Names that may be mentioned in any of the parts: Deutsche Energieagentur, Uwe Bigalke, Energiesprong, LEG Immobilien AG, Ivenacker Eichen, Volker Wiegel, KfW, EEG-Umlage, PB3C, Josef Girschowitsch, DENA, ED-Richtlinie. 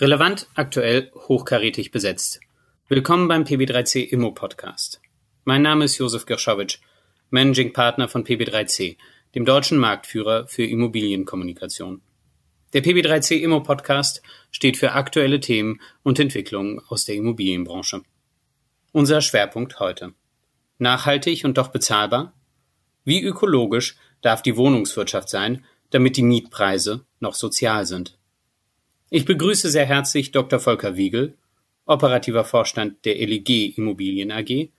Relevant, aktuell, hochkarätig besetzt. Willkommen beim PB3C Immo Podcast. Mein Name ist Josef Girschowitsch, Managing Partner von PB3C, dem deutschen Marktführer für Immobilienkommunikation. Der PB3C Immo Podcast steht für aktuelle Themen und Entwicklungen aus der Immobilienbranche. Unser Schwerpunkt heute: Nachhaltig und doch bezahlbar? Wie ökologisch darf die Wohnungswirtschaft sein, damit die Mietpreise noch sozial sind? Ich begrüße sehr herzlich Dr. Volker Wiegel, operativer Vorstand der LEG Immobilien AG,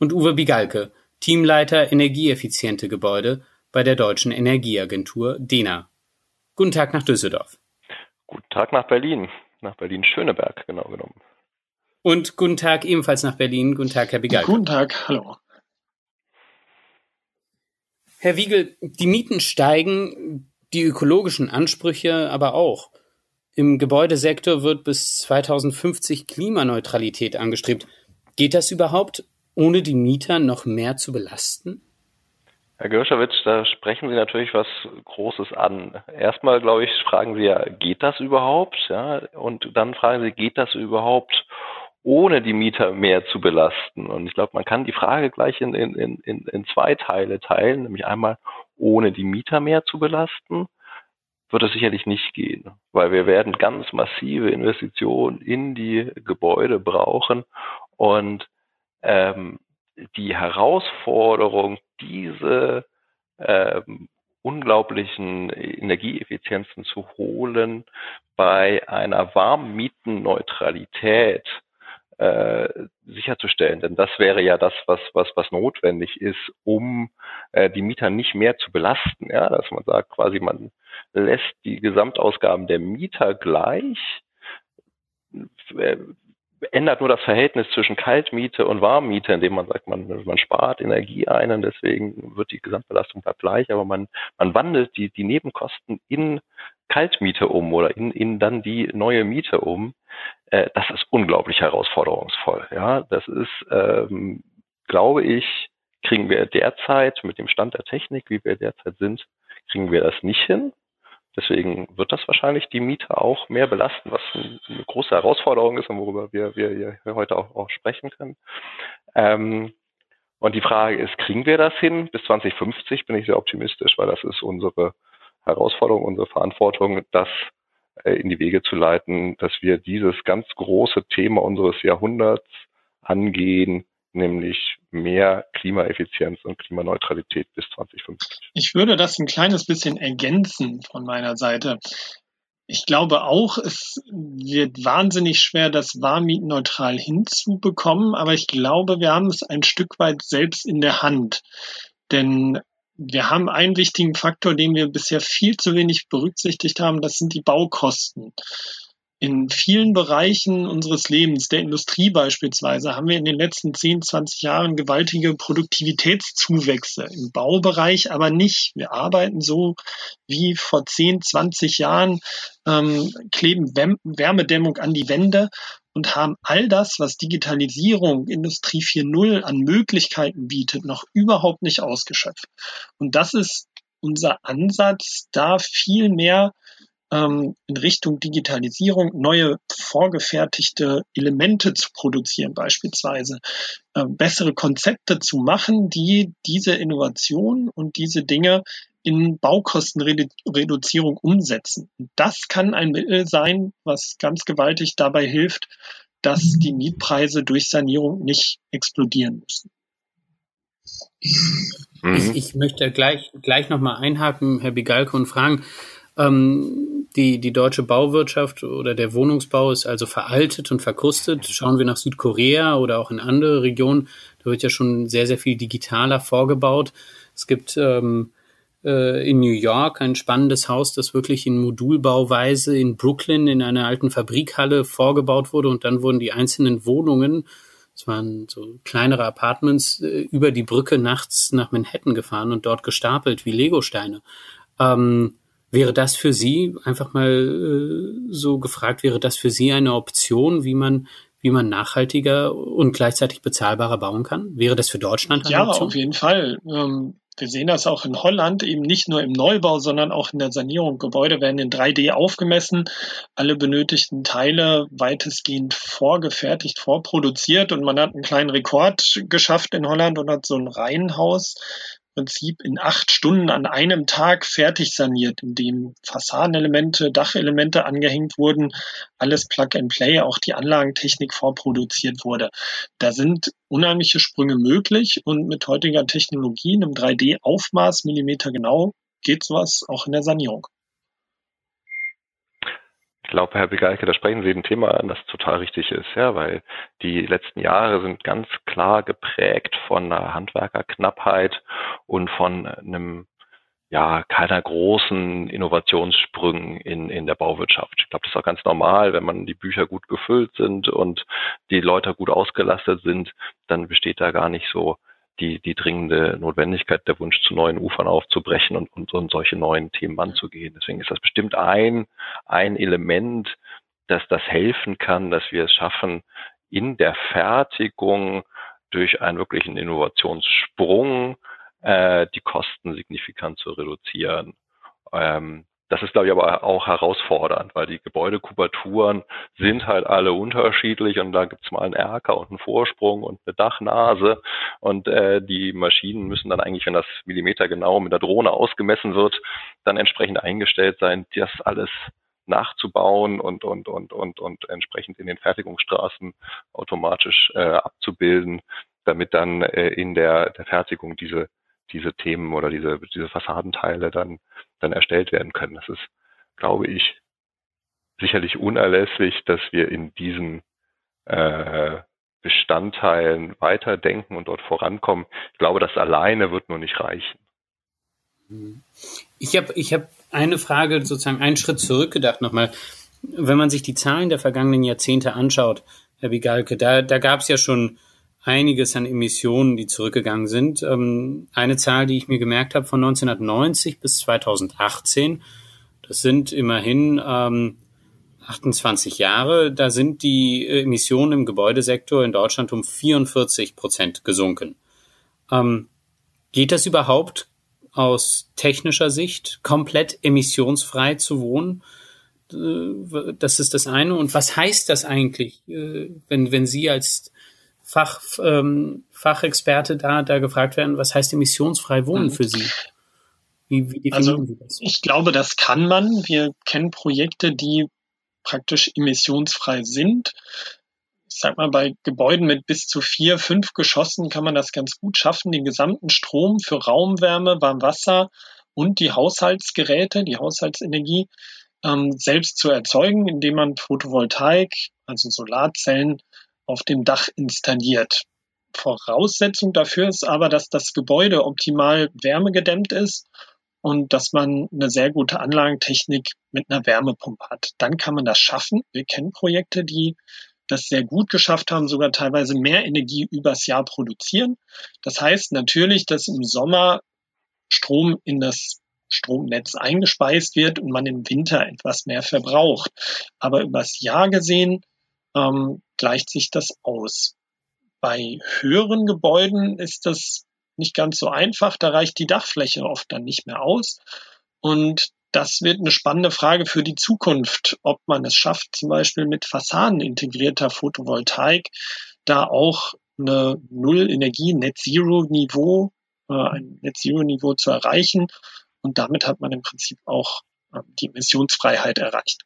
und Uwe Bigalke, Teamleiter Energieeffiziente Gebäude bei der Deutschen Energieagentur DENA. Guten Tag nach Düsseldorf. Guten Tag nach Berlin-Schöneberg genau genommen. Und guten Tag ebenfalls nach Berlin. Guten Tag, Herr Bigalke. Guten Tag, hallo. Herr Wiegel, die Mieten steigen, die ökologischen Ansprüche aber auch. Im Gebäudesektor wird bis 2050 Klimaneutralität angestrebt. Geht das überhaupt, ohne die Mieter noch mehr zu belasten? Herr Girschowitsch, da sprechen Sie natürlich was Großes an. Erstmal, glaube ich, fragen Sie ja, geht das überhaupt? Ja, und dann fragen Sie, geht das überhaupt, ohne die Mieter mehr zu belasten? Und ich glaube, man kann die Frage gleich in zwei Teile teilen, nämlich einmal, ohne die Mieter mehr zu belasten, wird es sicherlich nicht gehen, weil wir werden ganz massive Investitionen in die Gebäude brauchen und die Herausforderung, diese unglaublichen Energieeffizienzen zu holen bei einer Warmmietenneutralität sicherzustellen, denn das wäre ja das, was notwendig ist, um die Mieter nicht mehr zu belasten, ja, dass man sagt, quasi man lässt die Gesamtausgaben der Mieter gleich, ändert nur das Verhältnis zwischen Kaltmiete und Warmmiete, indem man sagt, man spart Energie ein und deswegen wird die Gesamtbelastung bleibt gleich, aber man wandelt die Nebenkosten in Kaltmiete um oder in dann die neue Miete um. Das ist unglaublich herausforderungsvoll. Ja, das ist, glaube ich, kriegen wir derzeit mit dem Stand der Technik, wie wir derzeit sind, kriegen wir das nicht hin. Deswegen wird das wahrscheinlich die Mieter auch mehr belasten, was eine große Herausforderung ist und worüber wir heute auch sprechen können. Und die Frage ist, kriegen wir das hin? Bis 2050 bin ich sehr optimistisch, weil das ist unsere Herausforderung, unsere Verantwortung, das in die Wege zu leiten, dass wir dieses ganz große Thema unseres Jahrhunderts angehen, nämlich mehr Klimaeffizienz und Klimaneutralität bis 2050. Ich würde das ein kleines bisschen ergänzen von meiner Seite. Ich glaube auch, es wird wahnsinnig schwer, das warmmietneutral hinzubekommen, aber ich glaube, wir haben es ein Stück weit selbst in der Hand. Denn wir haben einen wichtigen Faktor, den wir bisher viel zu wenig berücksichtigt haben, das sind die Baukosten. In vielen Bereichen unseres Lebens, der Industrie beispielsweise, haben wir in den letzten 10, 20 Jahren gewaltige Produktivitätszuwächse. Im Baubereich aber nicht. Wir arbeiten so wie vor 10, 20 Jahren, kleben Wärmedämmung an die Wände und haben all das, was Digitalisierung, Industrie 4.0 an Möglichkeiten bietet, noch überhaupt nicht ausgeschöpft. Und das ist unser Ansatz, da viel mehr in Richtung Digitalisierung neue vorgefertigte Elemente zu produzieren beispielsweise, bessere Konzepte zu machen, die diese Innovation und diese Dinge in Baukostenreduzierung umsetzen. Und das kann ein Mittel sein, was ganz gewaltig dabei hilft, dass die Mietpreise durch Sanierung nicht explodieren müssen. Ich möchte gleich nochmal einhaken, Herr Bigalke, und fragen, die deutsche Bauwirtschaft oder der Wohnungsbau ist also veraltet und verkrustet. Schauen wir nach Südkorea oder auch in andere Regionen, da wird ja schon sehr, sehr viel digitaler vorgebaut. Es gibt in New York ein spannendes Haus, das wirklich in Modulbauweise in Brooklyn in einer alten Fabrikhalle vorgebaut wurde und dann wurden die einzelnen Wohnungen, das waren so kleinere Apartments, über die Brücke nachts nach Manhattan gefahren und dort gestapelt wie Legosteine. Wäre das für Sie, einfach mal so gefragt, wäre das für Sie eine Option, wie man nachhaltiger und gleichzeitig bezahlbarer bauen kann? Wäre das für Deutschland eine Option? Ja, auf jeden Fall. Wir sehen das auch in Holland, eben nicht nur im Neubau, sondern auch in der Sanierung. Gebäude werden in 3D aufgemessen, alle benötigten Teile weitestgehend vorgefertigt, vorproduziert, und man hat einen kleinen Rekord geschafft in Holland und hat so ein Reihenhaus im Prinzip in 8 Stunden an einem Tag fertig saniert, in dem Fassadenelemente, Dachelemente angehängt wurden, alles Plug and Play, auch die Anlagentechnik vorproduziert wurde. Da sind unheimliche Sprünge möglich, und mit heutiger Technologie, einem 3D-Aufmaß, Millimeter genau, geht sowas auch in der Sanierung. Ich glaube, Herr Bigalke, da sprechen Sie ein Thema an, das total richtig ist, ja, weil die letzten Jahre sind ganz klar geprägt von einer Handwerkerknappheit und von einem, ja, keiner großen Innovationssprüngen in der Bauwirtschaft. Ich glaube, das ist auch ganz normal, wenn man die Bücher gut gefüllt sind und die Leute gut ausgelastet sind, dann besteht da gar nicht so die dringende Notwendigkeit, der Wunsch, zu neuen Ufern aufzubrechen und solche neuen Themen anzugehen. Deswegen ist das bestimmt ein Element, das helfen kann, dass wir es schaffen, in der Fertigung durch einen wirklichen Innovationssprung die Kosten signifikant zu reduzieren. Das ist, glaube ich, aber auch herausfordernd, weil die Gebäudekubaturen sind halt alle unterschiedlich, und da gibt's mal einen Erker und einen Vorsprung und eine Dachnase, und die Maschinen müssen dann eigentlich, wenn das millimetergenau mit der Drohne ausgemessen wird, dann entsprechend eingestellt sein, das alles nachzubauen und entsprechend in den Fertigungsstraßen automatisch abzubilden, damit dann in der Fertigung diese Themen oder diese Fassadenteile dann erstellt werden können. Das ist, glaube ich, sicherlich unerlässlich, dass wir in diesen Bestandteilen weiterdenken und dort vorankommen. Ich glaube, das alleine wird nur nicht reichen. Ich hab eine Frage, sozusagen einen Schritt zurückgedacht nochmal. Wenn man sich die Zahlen der vergangenen Jahrzehnte anschaut, Herr Bigalke, da gab es ja schon einiges an Emissionen, die zurückgegangen sind. Eine Zahl, die ich mir gemerkt habe, von 1990 bis 2018, das sind immerhin 28 Jahre, da sind die Emissionen im Gebäudesektor in Deutschland um 44% gesunken. Geht das überhaupt aus technischer Sicht, komplett emissionsfrei zu wohnen? Das ist das eine. Und was heißt das eigentlich, wenn Sie als Fachexperte da gefragt werden, was heißt emissionsfrei wohnen für Sie? Wie definieren Sie das? Ich glaube, das kann man. Wir kennen Projekte, die praktisch emissionsfrei sind. Ich sag mal, bei Gebäuden mit bis zu 4, 5 Geschossen kann man das ganz gut schaffen, den gesamten Strom für Raumwärme, Warmwasser und die Haushaltsgeräte, die Haushaltsenergie selbst zu erzeugen, indem man Photovoltaik, also Solarzellen, auf dem Dach installiert. Voraussetzung dafür ist aber, dass das Gebäude optimal wärmegedämmt ist und dass man eine sehr gute Anlagentechnik mit einer Wärmepumpe hat. Dann kann man das schaffen. Wir kennen Projekte, die das sehr gut geschafft haben, sogar teilweise mehr Energie übers Jahr produzieren. Das heißt natürlich, dass im Sommer Strom in das Stromnetz eingespeist wird und man im Winter etwas mehr verbraucht. Aber übers Jahr gesehen gleicht sich das aus. Bei höheren Gebäuden ist das nicht ganz so einfach. Da reicht die Dachfläche oft dann nicht mehr aus. Und das wird eine spannende Frage für die Zukunft, ob man es schafft, zum Beispiel mit Fassaden integrierter Photovoltaik da auch eine Null-Energie, Net-Zero-Niveau, ein Net-Zero-Niveau zu erreichen. Und damit hat man im Prinzip auch die Emissionsfreiheit erreicht.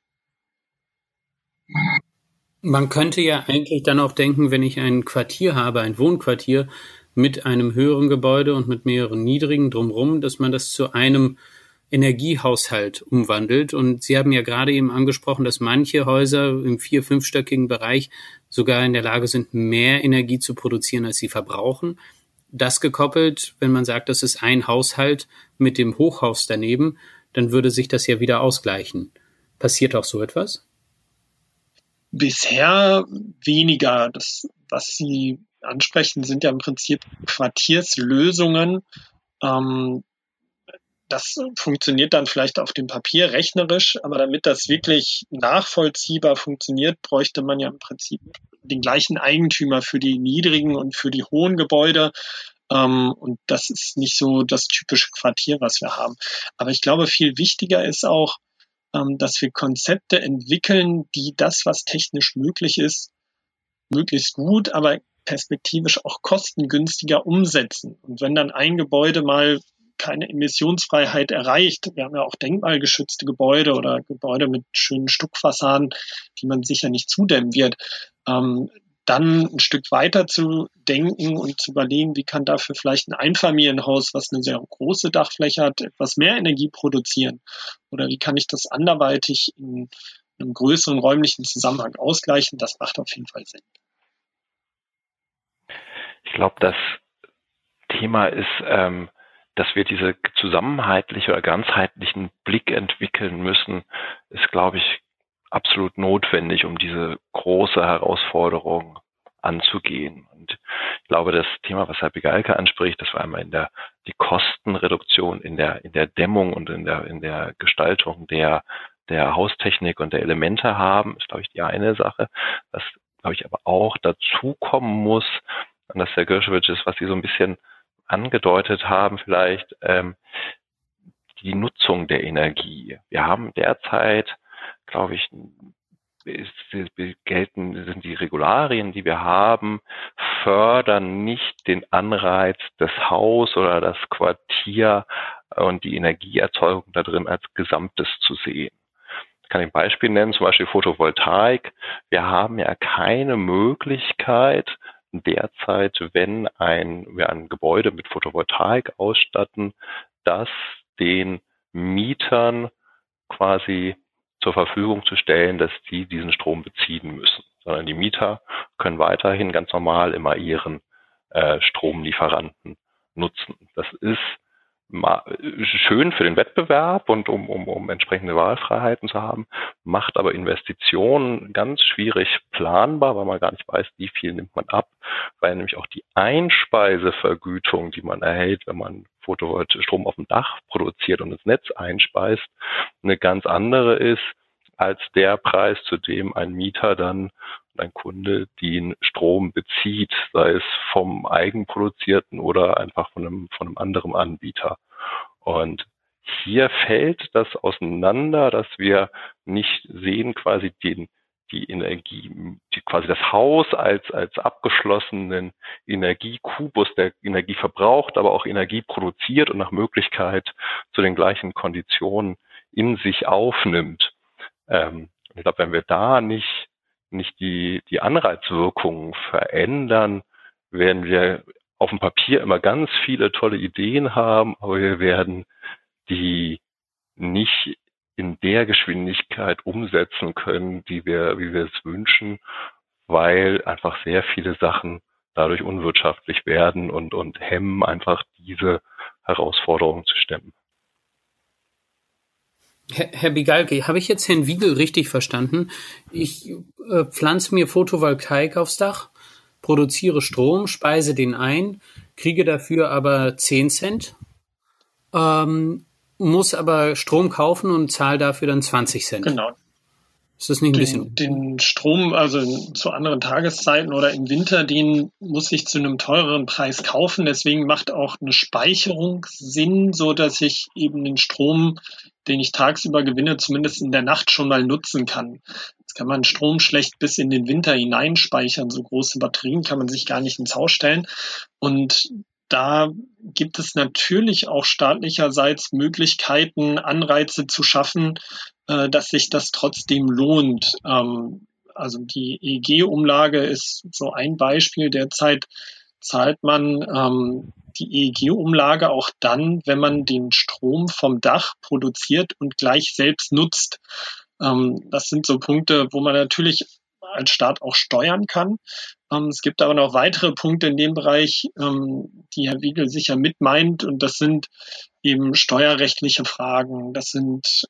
Man könnte ja eigentlich dann auch denken, wenn ich ein Quartier habe, ein Wohnquartier mit einem höheren Gebäude und mit mehreren niedrigen drumherum, dass man das zu einem Energiehaushalt umwandelt. Und Sie haben ja gerade eben angesprochen, dass manche Häuser im 4-, 5-stöckigen Bereich sogar in der Lage sind, mehr Energie zu produzieren, als sie verbrauchen. Das gekoppelt, wenn man sagt, das ist ein Haushalt mit dem Hochhaus daneben, dann würde sich das ja wieder ausgleichen. Passiert auch so etwas? Bisher weniger. Das, was Sie ansprechen, sind ja im Prinzip Quartierslösungen. Das funktioniert dann vielleicht auf dem Papier rechnerisch, aber damit das wirklich nachvollziehbar funktioniert, bräuchte man ja im Prinzip den gleichen Eigentümer für die niedrigen und für die hohen Gebäude. Und das ist nicht so das typische Quartier, was wir haben. Aber ich glaube, viel wichtiger ist auch, dass wir Konzepte entwickeln, die das, was technisch möglich ist, möglichst gut, aber perspektivisch auch kostengünstiger umsetzen. Und wenn dann ein Gebäude mal keine Emissionsfreiheit erreicht, wir haben ja auch denkmalgeschützte Gebäude oder Gebäude mit schönen Stuckfassaden, die man sicher nicht zudämmen wird, dann ein Stück weiter zu denken und zu überlegen, wie kann dafür vielleicht ein Einfamilienhaus, was eine sehr große Dachfläche hat, etwas mehr Energie produzieren? Oder wie kann ich das anderweitig in einem größeren räumlichen Zusammenhang ausgleichen? Das macht auf jeden Fall Sinn. Ich glaube, das Thema ist, dass wir diese zusammenheitliche oder ganzheitlichen Blick entwickeln müssen, ist, glaube ich, absolut notwendig, um diese große Herausforderung anzugehen. Und ich glaube, das Thema, was Herr Bigalke anspricht, dass wir einmal in die Kostenreduktion, in der Dämmung und in der Gestaltung der Haustechnik und der Elemente haben, ist, glaube ich, die eine Sache. Was, glaube ich, aber auch dazukommen muss, an das Herr Girschowitsch ist, was Sie so ein bisschen angedeutet haben, vielleicht, die Nutzung der Energie. Wir haben derzeit, glaube ich, sind die Regularien, die wir haben, fördern nicht den Anreiz, das Haus oder das Quartier und die Energieerzeugung da drin als Gesamtes zu sehen. Ich kann ein Beispiel nennen, zum Beispiel Photovoltaik. Wir haben ja keine Möglichkeit derzeit, wenn wir ein Gebäude mit Photovoltaik ausstatten, das den Mietern quasi zur Verfügung zu stellen, dass die diesen Strom beziehen müssen, sondern die Mieter können weiterhin ganz normal immer ihren Stromlieferanten nutzen. Das ist schön für den Wettbewerb und um entsprechende Wahlfreiheiten zu haben, macht aber Investitionen ganz schwierig planbar, weil man gar nicht weiß, wie viel nimmt man ab, weil nämlich auch die Einspeisevergütung, die man erhält, wenn man Strom auf dem Dach produziert und ins Netz einspeist, eine ganz andere ist als der Preis, zu dem ein Mieter dann und ein Kunde den Strom bezieht, sei es vom eigenproduzierten oder einfach von einem anderen Anbieter. Und hier fällt das auseinander, dass wir nicht sehen quasi die Energie, quasi das Haus als abgeschlossenen Energiekubus, der Energie verbraucht, aber auch Energie produziert und nach Möglichkeit zu den gleichen Konditionen in sich aufnimmt. Ich glaube, wenn wir da nicht die Anreizwirkungen verändern, werden wir auf dem Papier immer ganz viele tolle Ideen haben, aber wir werden die nicht in der Geschwindigkeit umsetzen können, wie wir es wünschen, weil einfach sehr viele Sachen dadurch unwirtschaftlich werden und hemmen, einfach diese Herausforderungen zu stemmen. Herr Bigalke, habe ich jetzt Herrn Wiegel richtig verstanden? Ich pflanze mir Photovoltaik aufs Dach, produziere Strom, speise den ein, kriege dafür aber 10 Cent, muss aber Strom kaufen und zahle dafür dann 20 Cent. Genau. Ist das nicht ein bisschen? Den Strom, also zu anderen Tageszeiten oder im Winter, den muss ich zu einem teureren Preis kaufen. Deswegen macht auch eine Speicherung Sinn, so dass ich eben den Strom, den ich tagsüber gewinne, zumindest in der Nacht schon mal nutzen kann. Jetzt kann man Strom schlecht bis in den Winter hineinspeichern. So große Batterien kann man sich gar nicht ins Haus stellen. Und da gibt es natürlich auch staatlicherseits Möglichkeiten, Anreize zu schaffen, dass sich das trotzdem lohnt. Also die EEG-Umlage ist so ein Beispiel. Derzeit zahlt man die EEG-Umlage auch dann, wenn man den Strom vom Dach produziert und gleich selbst nutzt. Das sind so Punkte, wo man natürlich als Staat auch steuern kann. Es gibt aber noch weitere Punkte in dem Bereich, die Herr Wiegel sicher mit meint. Und das sind eben steuerrechtliche Fragen. Das sind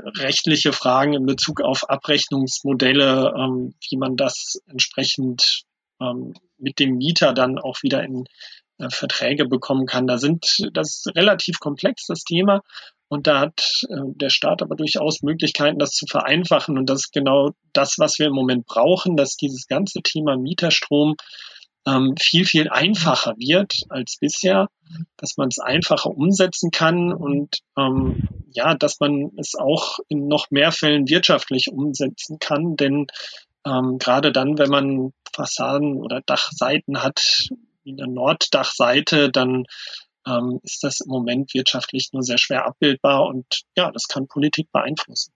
rechtliche Fragen in Bezug auf Abrechnungsmodelle, wie man das entsprechend mit dem Mieter dann auch wieder in Verträge bekommen kann. Das ist relativ komplex, das Thema. Und da hat der Staat aber durchaus Möglichkeiten, das zu vereinfachen. Und das ist genau das, was wir im Moment brauchen, dass dieses ganze Thema Mieterstrom viel, viel einfacher wird als bisher, dass man es einfacher umsetzen kann und dass man es auch in noch mehr Fällen wirtschaftlich umsetzen kann, denn gerade dann, wenn man Fassaden oder Dachseiten hat, wie eine Norddachseite, dann ist das im Moment wirtschaftlich nur sehr schwer abbildbar und ja, das kann Politik beeinflussen.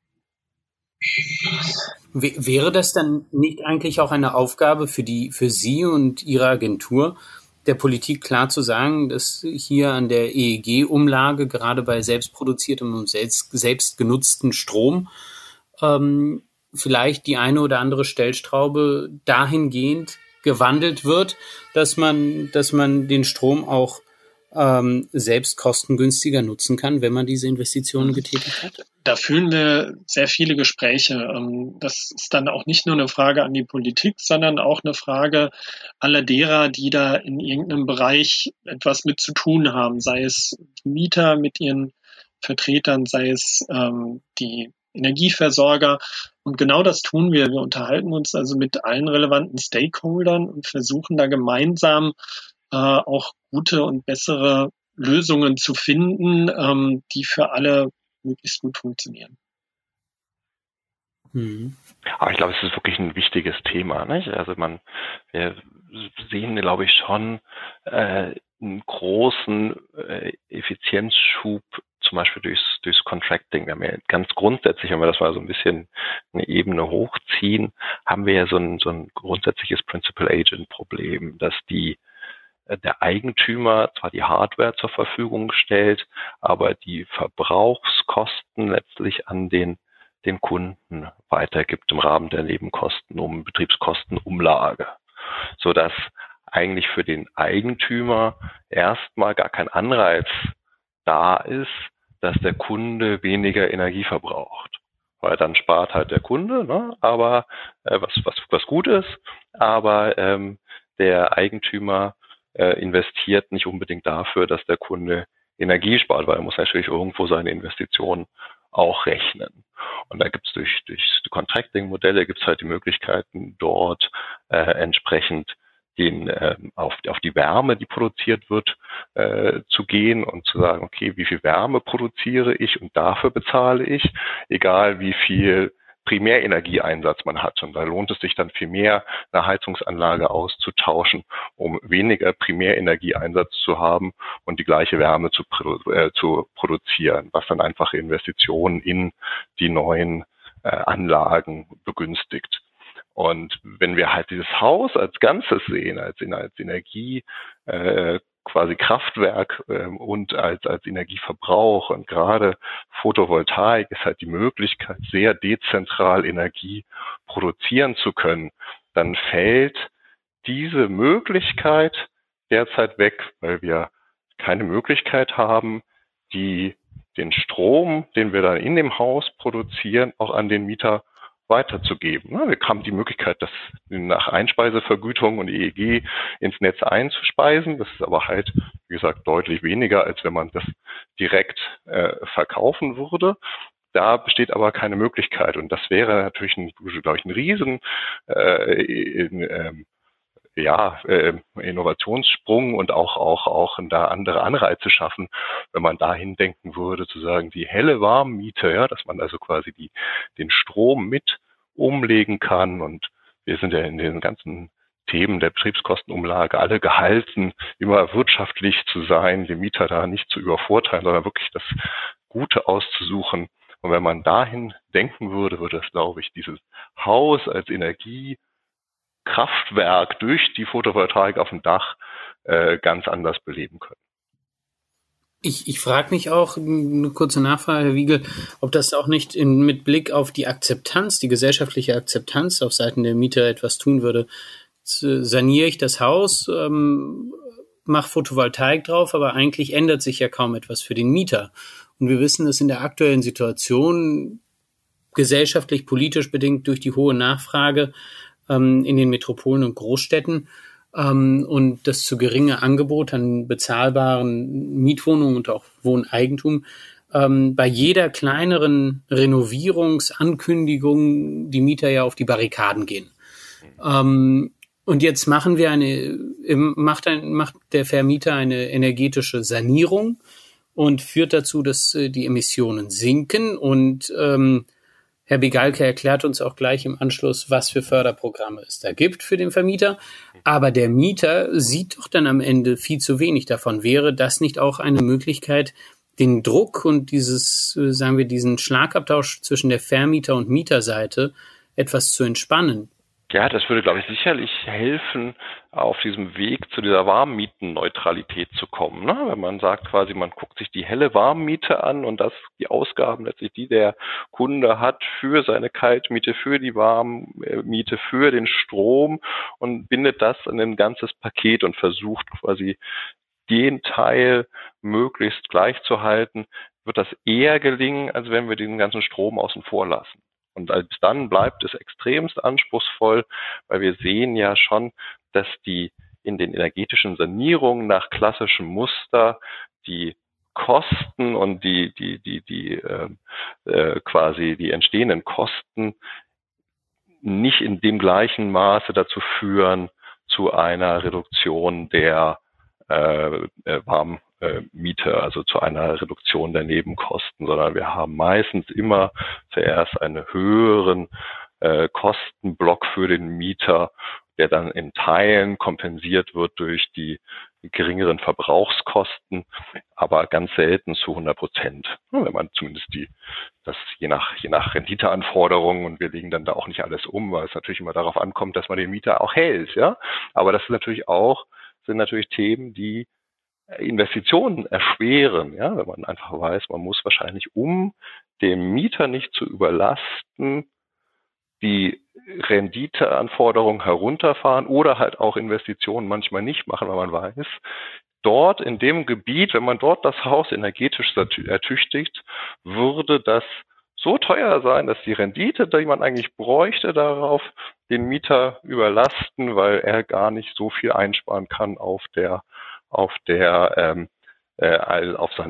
Wäre das dann nicht eigentlich auch eine Aufgabe für Sie und Ihre Agentur, der Politik klar zu sagen, dass hier an der EEG-Umlage gerade bei selbstproduziertem und selbst genutzten Strom vielleicht die eine oder andere Stellschraube dahingehend gewandelt wird, dass man den Strom auch selbst kostengünstiger nutzen kann, wenn man diese Investitionen getätigt hat? Da führen wir sehr viele Gespräche. Das ist dann auch nicht nur eine Frage an die Politik, sondern auch eine Frage aller derer, die da in irgendeinem Bereich etwas mit zu tun haben, sei es die Mieter mit ihren Vertretern, sei es die Energieversorger. Und genau das tun wir. Wir unterhalten uns also mit allen relevanten Stakeholdern und versuchen da gemeinsam auch gute und bessere Lösungen zu finden, die für alle möglichst gut funktionieren. Aber ich glaube, es ist wirklich ein wichtiges Thema, nicht? Also wir sehen, glaube ich, schon einen großen Effizienzschub, zum Beispiel durchs Contracting. Wir haben ja ganz grundsätzlich, wenn wir das mal so ein bisschen eine Ebene hochziehen, haben wir ja so ein grundsätzliches Principal-Agent-Problem, dass der Eigentümer zwar die Hardware zur Verfügung stellt, aber die Verbrauchskosten letztlich an den Kunden weitergibt im Rahmen der Nebenkosten um Betriebskostenumlage, sodass eigentlich für den Eigentümer erstmal gar kein Anreiz da ist, dass der Kunde weniger Energie verbraucht. Weil dann spart halt der Kunde, ne? Aber was gut ist, aber der Eigentümer investiert nicht unbedingt dafür, dass der Kunde Energie spart, weil er muss natürlich irgendwo seine Investitionen auch rechnen. Und da gibt es durch die Contracting-Modelle gibt es halt die Möglichkeiten, dort entsprechend auf die Wärme, die produziert wird, zu gehen und zu sagen, okay, wie viel Wärme produziere ich und dafür bezahle ich, egal wie viel Primärenergieeinsatz man hat. Und da lohnt es sich dann viel mehr, eine Heizungsanlage auszutauschen, um weniger Primärenergieeinsatz zu haben und die gleiche Wärme zu produzieren, was dann einfach Investitionen in die neuen Anlagen begünstigt. Und wenn wir halt dieses Haus als Ganzes sehen, als Energie, quasi Kraftwerk und als Energieverbrauch und gerade Photovoltaik ist halt die Möglichkeit, sehr dezentral Energie produzieren zu können, dann fällt diese Möglichkeit derzeit weg, weil wir keine Möglichkeit haben, den Strom, den wir dann in dem Haus produzieren, auch an den Mieter weiterzugeben. Wir haben die Möglichkeit, das nach Einspeisevergütung und EEG ins Netz einzuspeisen. Das ist aber halt, wie gesagt, deutlich weniger, als wenn man das direkt verkaufen würde. Da besteht aber keine Möglichkeit. Und das wäre natürlich, glaube ich, ein riesen Innovationssprung und auch da andere Anreize schaffen, wenn man dahin denken würde, zu sagen, die helle Warmmiete, ja, dass man also quasi den Strom mit umlegen kann. Und wir sind ja in den ganzen Themen der Betriebskostenumlage alle gehalten, immer wirtschaftlich zu sein, den Mieter da nicht zu übervorteilen, sondern wirklich das Gute auszusuchen. Und wenn man dahin denken würde, würde das, glaube ich, dieses Haus als Energiekraftwerk durch die Photovoltaik auf dem Dach ganz anders beleben können. Ich frage mich auch, eine kurze Nachfrage, Herr Wiegel, ob das auch nicht mit Blick auf die Akzeptanz, die gesellschaftliche Akzeptanz auf Seiten der Mieter etwas tun würde. Saniere ich das Haus, mache Photovoltaik drauf, aber eigentlich ändert sich ja kaum etwas für den Mieter. Und wir wissen, dass in der aktuellen Situation gesellschaftlich, politisch bedingt durch die hohe Nachfrage in den Metropolen und Großstädten und das zu geringe Angebot an bezahlbaren Mietwohnungen und auch Wohneigentum bei jeder kleineren Renovierungsankündigung die Mieter ja auf die Barrikaden gehen. Und jetzt macht der Vermieter eine energetische Sanierung und führt dazu, dass die Emissionen sinken. Und Herr Bigalke erklärt uns auch gleich im Anschluss, was für Förderprogramme es da gibt für den Vermieter. Aber der Mieter sieht doch dann am Ende viel zu wenig davon. Wäre das nicht auch eine Möglichkeit, den Druck und diesen Schlagabtausch zwischen der Vermieter- und Mieterseite etwas zu entspannen? Ja, das würde, glaube ich, sicherlich helfen, auf diesem Weg zu dieser Warmmietenneutralität zu kommen. Ne? Wenn man sagt quasi, man guckt sich die helle Warmmiete an und das die Ausgaben letztlich, die der Kunde hat für seine Kaltmiete, für die Warmmiete, für den Strom und bindet das in ein ganzes Paket und versucht quasi den Teil möglichst gleich zu halten, wird das eher gelingen, als wenn wir den ganzen Strom außen vor lassen. Und als dann bleibt es extremst anspruchsvoll, weil wir sehen ja schon, dass die in den energetischen Sanierungen nach klassischem Muster die Kosten und quasi die entstehenden Kosten nicht in dem gleichen Maße dazu führen zu einer Reduktion der Warmmiete, also zu einer Reduktion der Nebenkosten, sondern wir haben meistens immer zuerst einen höheren Kostenblock für den Mieter, der dann in Teilen kompensiert wird durch die geringeren Verbrauchskosten, aber ganz selten zu 100%. Wenn man zumindest je nach Renditeanforderungen, und wir legen dann da auch nicht alles um, weil es natürlich immer darauf ankommt, dass man den Mieter auch hält, ja. Aber das ist natürlich sind Themen, die Investitionen erschweren, ja, wenn man einfach weiß, man muss wahrscheinlich, um den Mieter nicht zu überlasten, die Renditeanforderungen herunterfahren oder halt auch Investitionen manchmal nicht machen, weil man weiß, dort in dem Gebiet, wenn man dort das Haus energetisch ertüchtigt, würde das so teuer sein, dass die Rendite, die man eigentlich bräuchte, darauf den Mieter überlasten, weil er gar nicht so viel einsparen kann auf seinen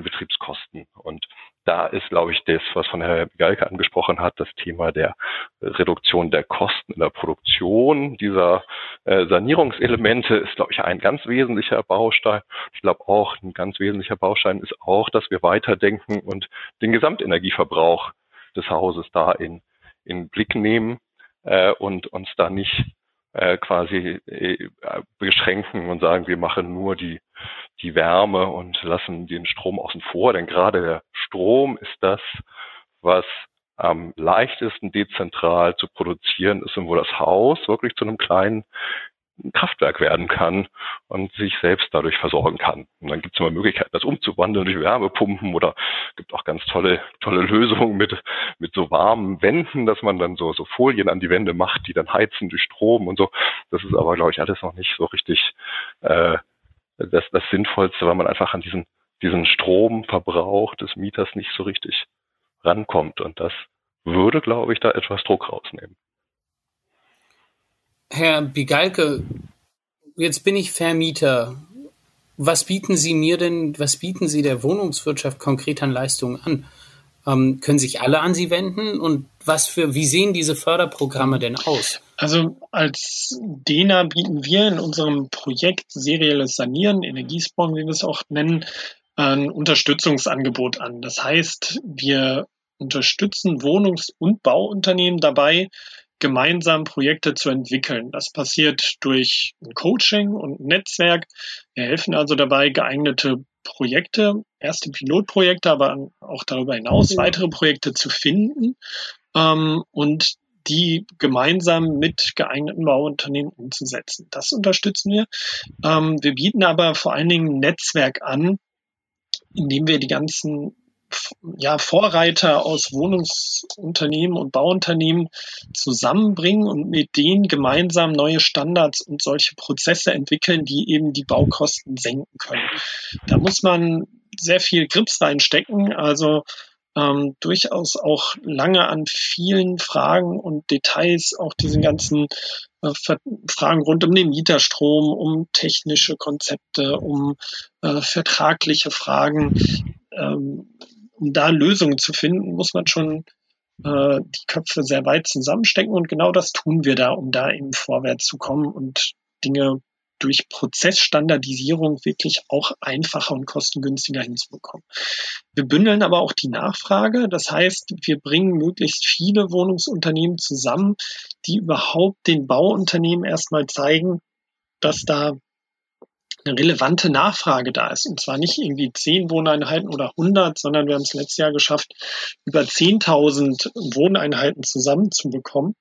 Betriebskosten. Und da ist, glaube ich, das, was von Herrn Bigalke angesprochen hat, das Thema der Reduktion der Kosten in der Produktion dieser Sanierungselemente ist, glaube ich, ein ganz wesentlicher Baustein. Ich glaube auch, ein ganz wesentlicher Baustein ist auch, dass wir weiterdenken und den Gesamtenergieverbrauch des Hauses da in Blick nehmen und uns da nicht quasi beschränken und sagen, wir machen nur die Wärme und lassen den Strom außen vor. Denn gerade der Strom ist das, was am leichtesten dezentral zu produzieren ist und wo das Haus wirklich zu einem kleinen Kraftwerk werden kann und sich selbst dadurch versorgen kann. Und dann gibt es immer Möglichkeiten, das umzuwandeln durch Wärmepumpen, oder gibt auch ganz tolle Lösungen mit so warmen Wänden, dass man dann so Folien an die Wände macht, die dann heizen durch Strom und so. Das ist aber, glaube ich, alles noch nicht so richtig das Sinnvollste, weil man einfach an diesen Stromverbrauch des Mieters nicht so richtig rankommt. Und das würde, glaube ich, da etwas Druck rausnehmen. Herr Bigalke, jetzt bin ich Vermieter. Was bieten Sie der Wohnungswirtschaft konkret an Leistungen an? Können sich alle an Sie wenden? Und wie sehen diese Förderprogramme denn aus? Also als DENA bieten wir in unserem Projekt Serielles Sanieren, Energiesprong, wie wir es auch nennen, ein Unterstützungsangebot an. Das heißt, wir unterstützen Wohnungs- und Bauunternehmen dabei, gemeinsam Projekte zu entwickeln. Das passiert durch ein Coaching und ein Netzwerk. Wir helfen also dabei, geeignete Projekte, erste Pilotprojekte, aber auch darüber hinaus weitere Projekte zu finden und die gemeinsam mit geeigneten Bauunternehmen umzusetzen. Das unterstützen wir. Wir bieten aber vor allen Dingen ein Netzwerk an, in dem wir die ganzen Vorreiter aus Wohnungsunternehmen und Bauunternehmen zusammenbringen und mit denen gemeinsam neue Standards und solche Prozesse entwickeln, die eben die Baukosten senken können. Da muss man sehr viel Grips reinstecken, also durchaus auch lange an vielen Fragen und Details, auch diesen ganzen Fragen rund um den Mieterstrom, um technische Konzepte, um vertragliche Fragen. Um da Lösungen zu finden, muss man schon die Köpfe sehr weit zusammenstecken, und genau das tun wir da, um da eben vorwärts zu kommen und Dinge durch Prozessstandardisierung wirklich auch einfacher und kostengünstiger hinzubekommen. Wir bündeln aber auch die Nachfrage. Das heißt, wir bringen möglichst viele Wohnungsunternehmen zusammen, die überhaupt den Bauunternehmen erstmal zeigen, dass da eine relevante Nachfrage da ist. Und zwar nicht irgendwie 10 Wohneinheiten oder 100, sondern wir haben es letztes Jahr geschafft, über 10.000 Wohneinheiten zusammenzubekommen,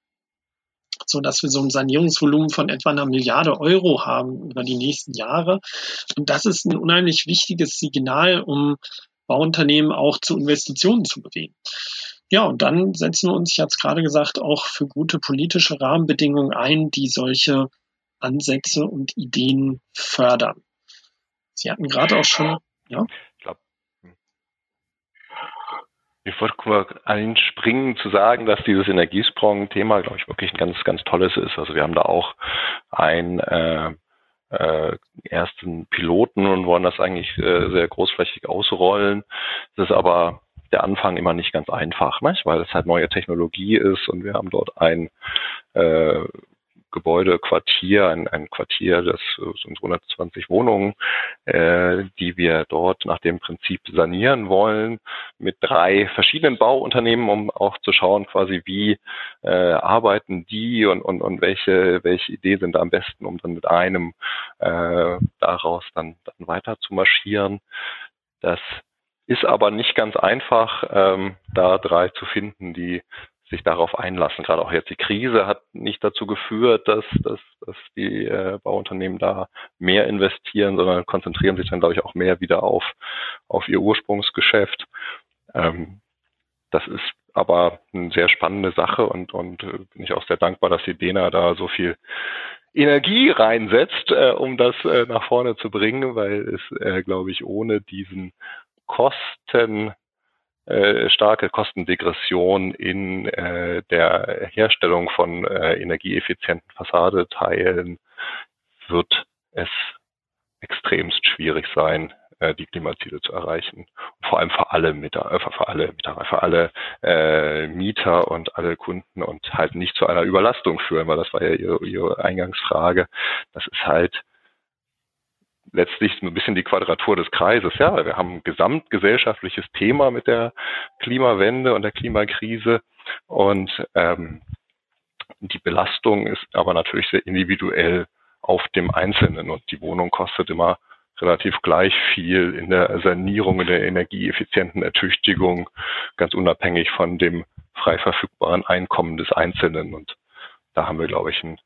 sodass wir so ein Sanierungsvolumen von etwa einer Milliarde € haben über die nächsten Jahre. Und das ist ein unheimlich wichtiges Signal, um Bauunternehmen auch zu Investitionen zu bewegen. Ja, und dann setzen wir uns, ich habe es gerade gesagt, auch für gute politische Rahmenbedingungen ein, die solche Ansätze und Ideen fördern. Sie hatten gerade auch schon, ja? Ich glaube, ich wollte einspringen zu sagen, dass dieses Energiesprong-Thema, glaube ich, wirklich ein ganz, ganz tolles ist. Also wir haben da auch einen ersten Piloten und wollen das eigentlich sehr großflächig ausrollen. Das ist aber der Anfang immer nicht ganz einfach, ne? Weil es halt neue Technologie ist und wir haben dort ein Gebäudequartier, ein Quartier, das sind 120 Wohnungen, die wir dort nach dem Prinzip sanieren wollen, mit 3 verschiedenen Bauunternehmen, um auch zu schauen, quasi wie arbeiten die und welche Ideen sind da am besten, um dann mit einem daraus dann weiter zu marschieren. Das ist aber nicht ganz einfach, da 3 zu finden, die sich darauf einlassen. Gerade auch jetzt die Krise hat nicht dazu geführt, dass die Bauunternehmen da mehr investieren, sondern konzentrieren sich dann, glaube ich, auch mehr wieder auf ihr Ursprungsgeschäft. Das ist aber eine sehr spannende Sache und bin ich auch sehr dankbar, dass die DENA da so viel Energie reinsetzt, um das nach vorne zu bringen, weil es, glaube ich, ohne diesen starke Kostendegression in der Herstellung von energieeffizienten Fassadeteilen wird es extremst schwierig sein, die Klimaziele zu erreichen. Und vor allem für alle Mieter und alle Kunden und halt nicht zu einer Überlastung führen, weil das war ja Ihre Eingangsfrage. Das ist halt letztlich so ein bisschen die Quadratur des Kreises, ja. Wir haben ein gesamtgesellschaftliches Thema mit der Klimawende und der Klimakrise und die Belastung ist aber natürlich sehr individuell auf dem Einzelnen und die Wohnung kostet immer relativ gleich viel in der Sanierung, in der energieeffizienten Ertüchtigung, ganz unabhängig von dem frei verfügbaren Einkommen des Einzelnen und da haben wir, glaube ich, ein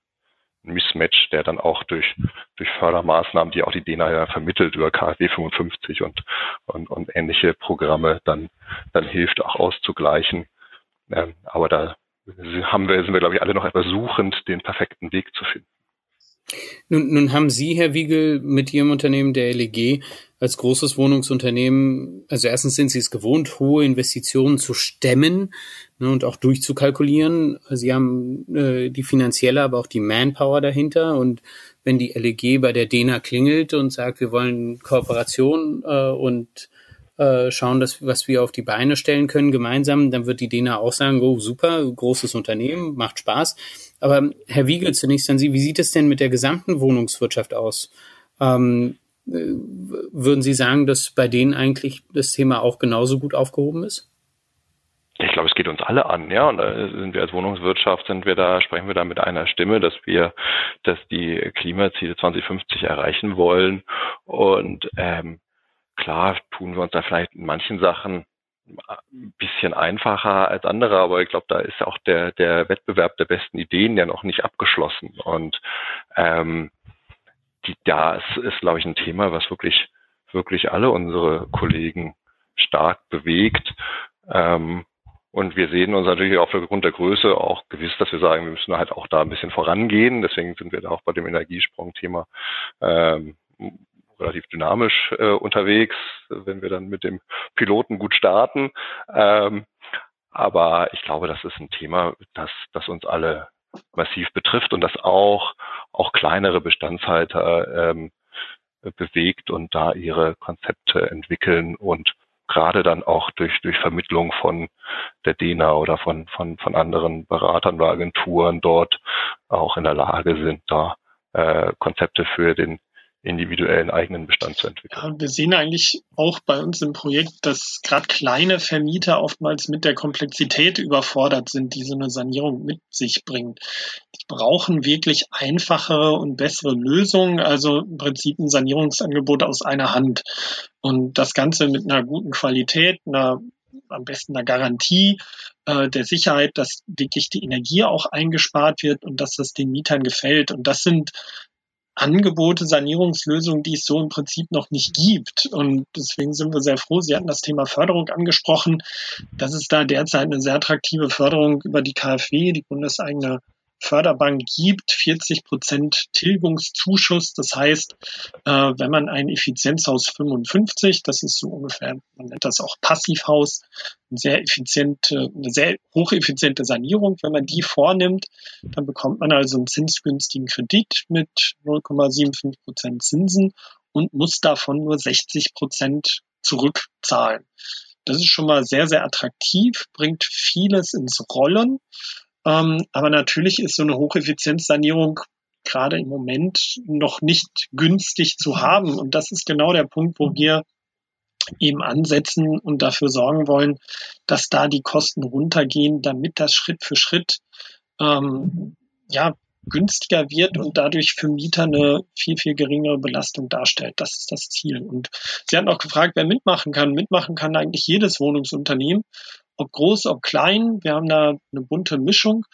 Mismatch, der dann auch durch Fördermaßnahmen, die auch die DENA ja vermittelt über KfW 55 und ähnliche Programme, dann hilft auch auszugleichen. Aber da sind wir, glaube ich, alle noch etwas suchend, den perfekten Weg zu finden. Nun haben Sie, Herr Wiegel, mit Ihrem Unternehmen, der LEG, als großes Wohnungsunternehmen, also erstens sind Sie es gewohnt, hohe Investitionen zu stemmen, ne, und auch durchzukalkulieren. Sie haben die finanzielle, aber auch die Manpower dahinter. Und wenn die LEG bei der DENA klingelt und sagt, wir wollen Kooperation und schauen, was wir auf die Beine stellen können gemeinsam, dann wird die DENA auch sagen, oh super, großes Unternehmen, macht Spaß. Aber Herr Wiegel, zunächst an Sie, wie sieht es denn mit der gesamten Wohnungswirtschaft aus? Würden Sie sagen, dass bei denen eigentlich das Thema auch genauso gut aufgehoben ist? Ich glaube, es geht uns alle an, ja. Und da sind wir als Wohnungswirtschaft, sprechen wir da mit einer Stimme, dass die Klimaziele 2050 erreichen wollen. Und klar tun wir uns da vielleicht in manchen Sachen ein bisschen einfacher als andere, aber ich glaube, da ist auch der Wettbewerb der besten Ideen ja noch nicht abgeschlossen. Und da ist, glaube ich, ein Thema, was wirklich, wirklich alle unsere Kollegen stark bewegt. Und wir sehen uns natürlich aufgrund der Größe auch gewiss, dass wir sagen, wir müssen halt auch da ein bisschen vorangehen. Deswegen sind wir da auch bei dem Energiesprung-Thema relativ dynamisch unterwegs, wenn wir dann mit dem Piloten gut starten. Aber ich glaube, das ist ein Thema, das uns alle massiv betrifft und das auch kleinere Bestandshalter bewegt und da ihre Konzepte entwickeln und gerade dann auch durch Vermittlung von der DENA oder von anderen Beratern oder Agenturen dort auch in der Lage sind, da Konzepte für den individuellen eigenen Bestand zu entwickeln. Ja, wir sehen eigentlich auch bei uns im Projekt, dass gerade kleine Vermieter oftmals mit der Komplexität überfordert sind, die so eine Sanierung mit sich bringt. Die brauchen wirklich einfachere und bessere Lösungen, also im Prinzip ein Sanierungsangebot aus einer Hand. Und das Ganze mit einer guten Qualität, am besten einer Garantie, der Sicherheit, dass wirklich die Energie auch eingespart wird und dass das den Mietern gefällt. Und das sind Angebote, Sanierungslösungen, die es so im Prinzip noch nicht gibt. Und deswegen sind wir sehr froh. Sie hatten das Thema Förderung angesprochen. Dass es da derzeit eine sehr attraktive Förderung über die KfW, die bundeseigene Förderbank, gibt. 40% Tilgungszuschuss. Das heißt, wenn man ein Effizienzhaus 55, das ist so ungefähr, man nennt das auch Passivhaus, eine sehr hocheffiziente Sanierung, wenn man die vornimmt, dann bekommt man also einen zinsgünstigen Kredit mit 0,75% Zinsen und muss davon nur 60% zurückzahlen. Das ist schon mal sehr, sehr attraktiv, bringt vieles ins Rollen. Aber natürlich ist so eine Hocheffizienzsanierung gerade im Moment noch nicht günstig zu haben. Und das ist genau der Punkt, wo wir eben ansetzen und dafür sorgen wollen, dass da die Kosten runtergehen, damit das Schritt für Schritt günstiger wird und dadurch für Mieter eine viel, viel geringere Belastung darstellt. Das ist das Ziel. Und Sie hatten auch gefragt, wer mitmachen kann. Mitmachen kann eigentlich jedes Wohnungsunternehmen, ob groß, ob klein. Wir haben da eine bunte Mischung.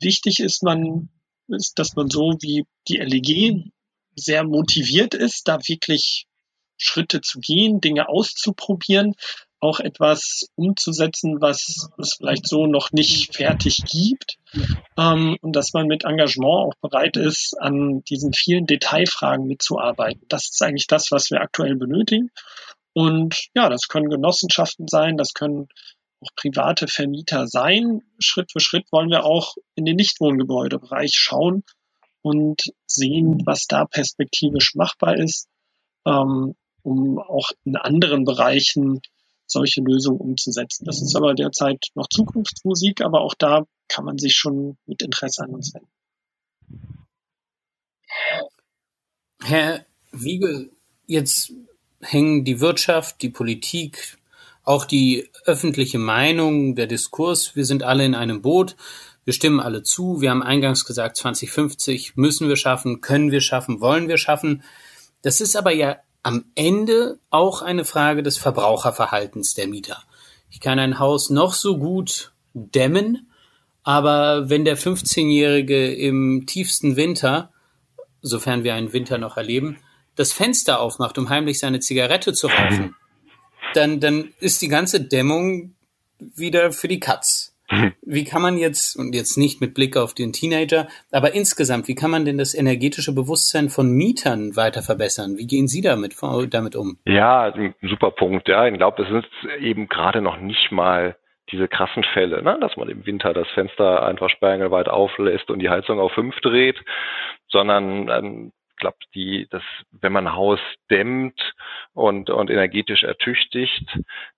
Wichtig ist, dass man so wie die LEG sehr motiviert ist, da wirklich Schritte zu gehen, Dinge auszuprobieren, auch etwas umzusetzen, was es vielleicht so noch nicht fertig gibt, und dass man mit Engagement auch bereit ist, an diesen vielen Detailfragen mitzuarbeiten. Das ist eigentlich das, was wir aktuell benötigen. Und ja, das können Genossenschaften sein, das können auch private Vermieter sein. Schritt für Schritt wollen wir auch in den Nichtwohngebäudebereich schauen und sehen, was da perspektivisch machbar ist, um auch in anderen Bereichen solche Lösungen umzusetzen. Das ist aber derzeit noch Zukunftsmusik, aber auch da kann man sich schon mit Interesse an uns wenden. Herr Wiegel, jetzt hängen die Wirtschaft, die Politik, auch die öffentliche Meinung, der Diskurs, wir sind alle in einem Boot, wir stimmen alle zu, wir haben eingangs gesagt, 2050 müssen wir schaffen, können wir schaffen, wollen wir schaffen. Das ist aber ja am Ende auch eine Frage des Verbraucherverhaltens der Mieter. Ich kann ein Haus noch so gut dämmen, aber wenn der 15-Jährige im tiefsten Winter, sofern wir einen Winter noch erleben, das Fenster aufmacht, um heimlich seine Zigarette zu rauchen, dann ist die ganze Dämmung wieder für die Katz. Wie kann man jetzt nicht mit Blick auf den Teenager, aber insgesamt, wie kann man denn das energetische Bewusstsein von Mietern weiter verbessern? Wie gehen Sie damit um? Ja, ein super Punkt. Ja, ich glaube, es ist eben gerade noch nicht mal diese krassen Fälle, ne? Dass man im Winter das Fenster einfach sperrangelweit auflässt und die Heizung auf 5 dreht, sondern ich glaube, wenn man ein Haus dämmt und energetisch ertüchtigt,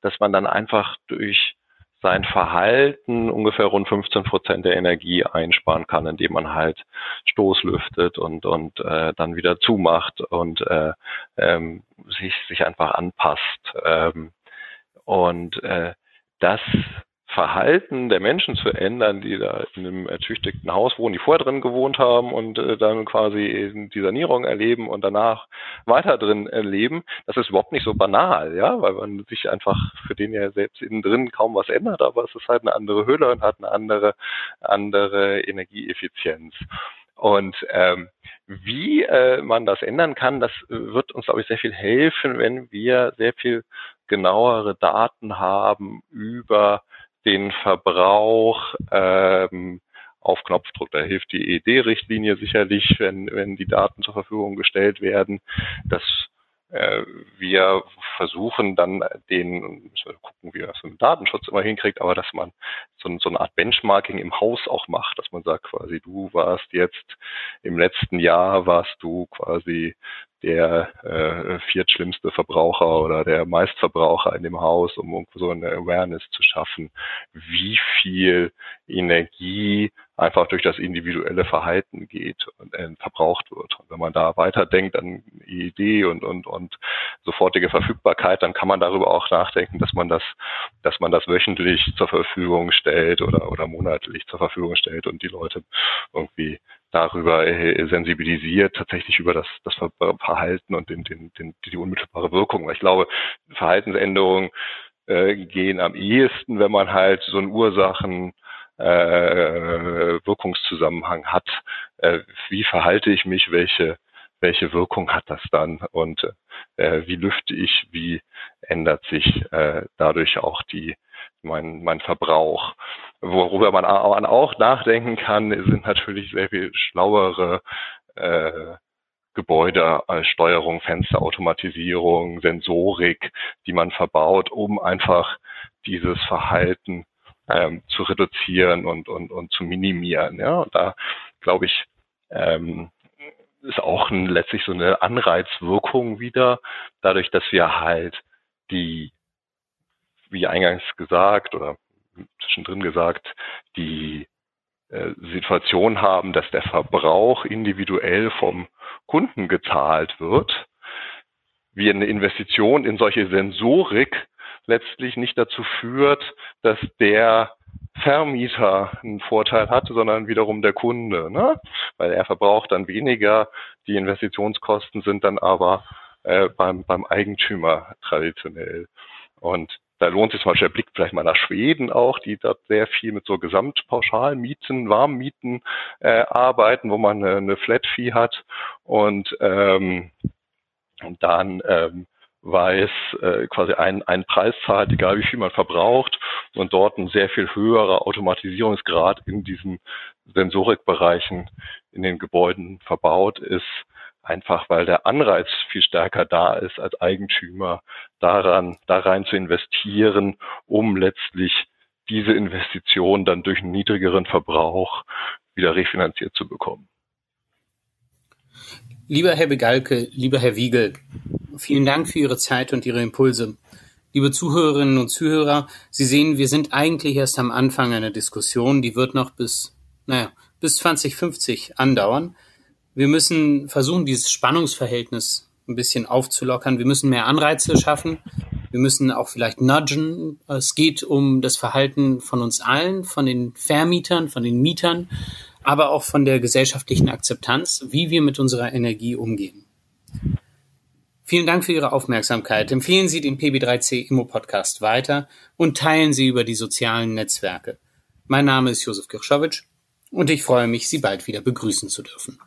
dass man dann einfach durch sein Verhalten ungefähr rund 15% der Energie einsparen kann, indem man halt stoßlüftet und dann wieder zumacht und sich einfach anpasst. Das Verhalten der Menschen zu ändern, die da in einem ertüchtigten Haus wohnen, die vorher drin gewohnt haben und dann quasi die Sanierung erleben und danach weiter drin leben, das ist überhaupt nicht so banal, ja, weil man sich einfach für den ja selbst innen drin kaum was ändert, aber es ist halt eine andere Höhle und hat eine andere Energieeffizienz. Und wie man das ändern kann, das wird uns, glaube ich, sehr viel helfen, wenn wir sehr viel genauere Daten haben über den Verbrauch auf Knopfdruck. Da hilft die ED-Richtlinie sicherlich, wenn die Daten zur Verfügung gestellt werden, dass wir versuchen dann müssen wir gucken, wie man das mit dem Datenschutz immer hinkriegt, aber dass man so eine Art Benchmarking im Haus auch macht, dass man sagt quasi, du warst jetzt im letzten Jahr, warst du quasi der viertschlimmste Verbraucher oder der Meistverbraucher in dem Haus, um so eine Awareness zu schaffen, wie viel Energie einfach durch das individuelle Verhalten geht und verbraucht wird. Und wenn man da weiterdenkt an EED und sofortige Verfügbarkeit, dann kann man darüber auch nachdenken, dass man das wöchentlich zur Verfügung stellt oder monatlich zur Verfügung stellt und die Leute irgendwie darüber sensibilisiert, tatsächlich über das Verhalten und die unmittelbare Wirkung. Weil ich glaube, Verhaltensänderungen gehen am ehesten, wenn man halt so einen Ursachen-Wirkungszusammenhang hat. Wie verhalte ich mich? Welche Wirkung hat das dann? Und wie lüfte ich? Wie ändert sich dadurch auch mein Verbrauch? Worüber man auch nachdenken kann, sind natürlich sehr viel schlauere Gebäudesteuerung, Fensterautomatisierung, Sensorik, die man verbaut, um einfach dieses Verhalten zu reduzieren und zu minimieren. Ja, und da glaube ich, ist auch letztlich so eine Anreizwirkung wieder, dadurch, dass wir halt wie eingangs gesagt oder zwischendrin gesagt, die Situation haben, dass der Verbrauch individuell vom Kunden gezahlt wird, wie eine Investition in solche Sensorik letztlich nicht dazu führt, dass der Vermieter einen Vorteil hat, sondern wiederum der Kunde, ne? Weil er verbraucht dann weniger, die Investitionskosten sind dann aber beim Eigentümer traditionell. Und da lohnt sich zum Beispiel der Blick vielleicht mal nach Schweden auch, die dort sehr viel mit so Gesamtpauschalmieten, Warmmieten arbeiten, wo man eine Flat-Fee hat und dann weiß quasi einen Preis zahlt, egal wie viel man verbraucht, und dort ein sehr viel höherer Automatisierungsgrad in diesen Sensorikbereichen in den Gebäuden verbaut ist, einfach weil der Anreiz viel stärker da ist, als Eigentümer da rein zu investieren, um letztlich diese Investition dann durch einen niedrigeren Verbrauch wieder refinanziert zu bekommen. Lieber Herr Bigalke, lieber Herr Wiegel, vielen Dank für Ihre Zeit und Ihre Impulse. Liebe Zuhörerinnen und Zuhörer, Sie sehen, wir sind eigentlich erst am Anfang einer Diskussion, die wird noch bis 2050 andauern. Wir müssen versuchen, dieses Spannungsverhältnis ein bisschen aufzulockern. Wir müssen mehr Anreize schaffen. Wir müssen auch vielleicht nudgen. Es geht um das Verhalten von uns allen, von den Vermietern, von den Mietern, aber auch von der gesellschaftlichen Akzeptanz, wie wir mit unserer Energie umgehen. Vielen Dank für Ihre Aufmerksamkeit. Empfehlen Sie den PB3C Immo-Podcast weiter und teilen Sie über die sozialen Netzwerke. Mein Name ist Josef Girschowitsch und ich freue mich, Sie bald wieder begrüßen zu dürfen.